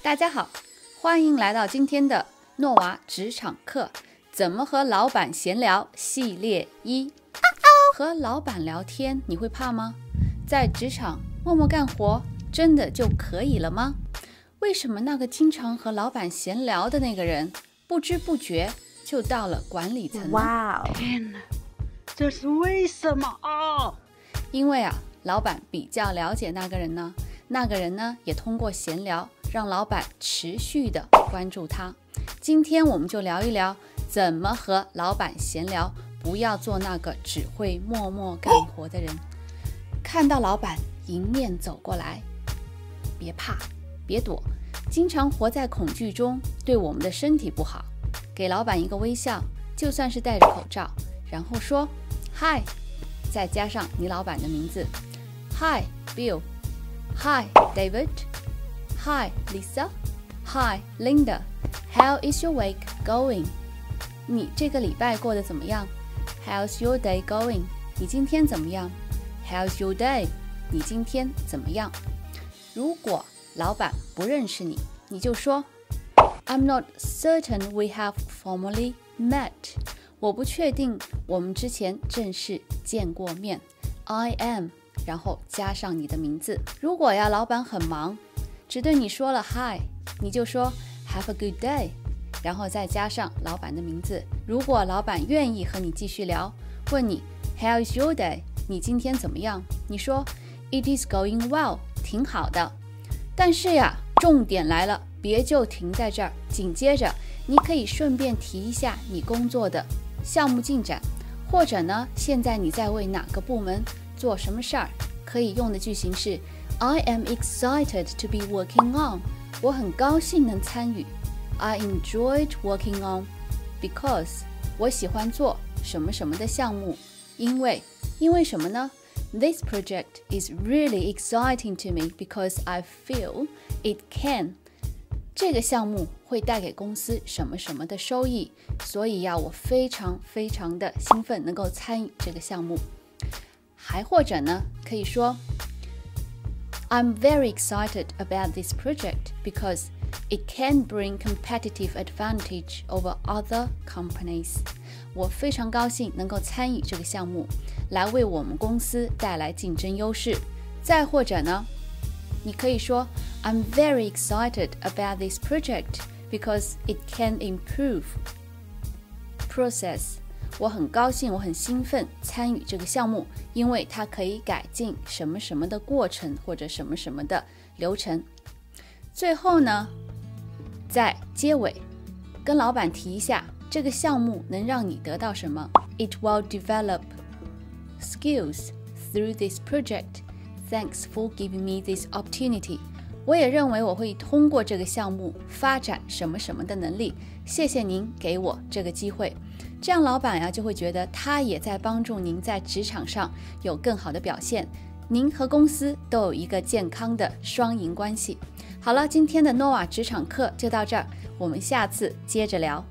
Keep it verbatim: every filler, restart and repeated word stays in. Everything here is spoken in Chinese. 大家好，欢迎来到今天的诺娃职场课，怎么和老板闲聊系列一。和老板聊天你会怕吗？在职场默默干活真的就可以了吗？为什么那个经常和老板闲聊的那个人不知不觉就到了管理层？哇哦，天哪，这是为什么啊？因为啊，老板比较了解那个人呢，那个人呢也通过闲聊让老板持续的关注他。今天我们就聊一聊怎么和老板闲聊，不要做那个只会默默干活的人。看到老板迎面走过来，别怕，别躲。经常活在恐惧中，对我们的身体不好。给老板一个微笑，就算是戴着口罩，然后说嗨，再加上你老板的名字。Hi Bill， Hi David， Hi Lisa， Hi Linda， How is your week going？ 你这个礼拜过得怎么样？How's your day going？ 你今天怎么样？ How's your day？ 你今天怎么样？如果老板不认识你，你就说 I'm not certain we have formally met。 我不确定我们之前正式见过面。 I am， 然后加上你的名字。如果呀老板很忙，只对你说了 Hi， 你就说 Have a good day，然后再加上老板的名字。如果老板愿意和你继续聊，问你 How is your day？ 你今天怎么样？你说 It is going well， 挺好的。但是呀，重点来了，别就停在这儿。紧接着，你可以顺便提一下你工作的项目进展，或者呢，现在你在为哪个部门做什么事儿？可以用的句型是 I am excited to be working on。 我很高兴能参与。I enjoyed working on because 我喜欢做什么什么的项目，因为因为什么呢？ This project is really exciting to me because I feel it can 这个项目会带给公司什么什么的收益，所以呀，我非常非常的兴奋能够参与这个项目。还或者呢，可以说 I'm very excited about this project because It can bring competitive advantage over other companies. 我非常高兴能够参与这个项目，来为我们公司带来竞争优势。再或者呢，你可以说 I'm very excited about this project because it can improve process. 我很高兴，我很兴奋参与这个项目，因为它可以改进什么什么的过程或者什么什么的流程。最后呢，在结尾跟老板提一下这个项目能让你得到什么。 It will develop skills through this project. Thanks for giving me this opportunity. 我也认为我会通过这个项目发展什么什么的能力，谢谢您给我这个机会。这样老板呀就会觉得他也在帮助您在职场上有更好的表现，您和公司都有一个健康的双赢关系。好了，今天的诺娃职场课就到这儿，我们下次接着聊。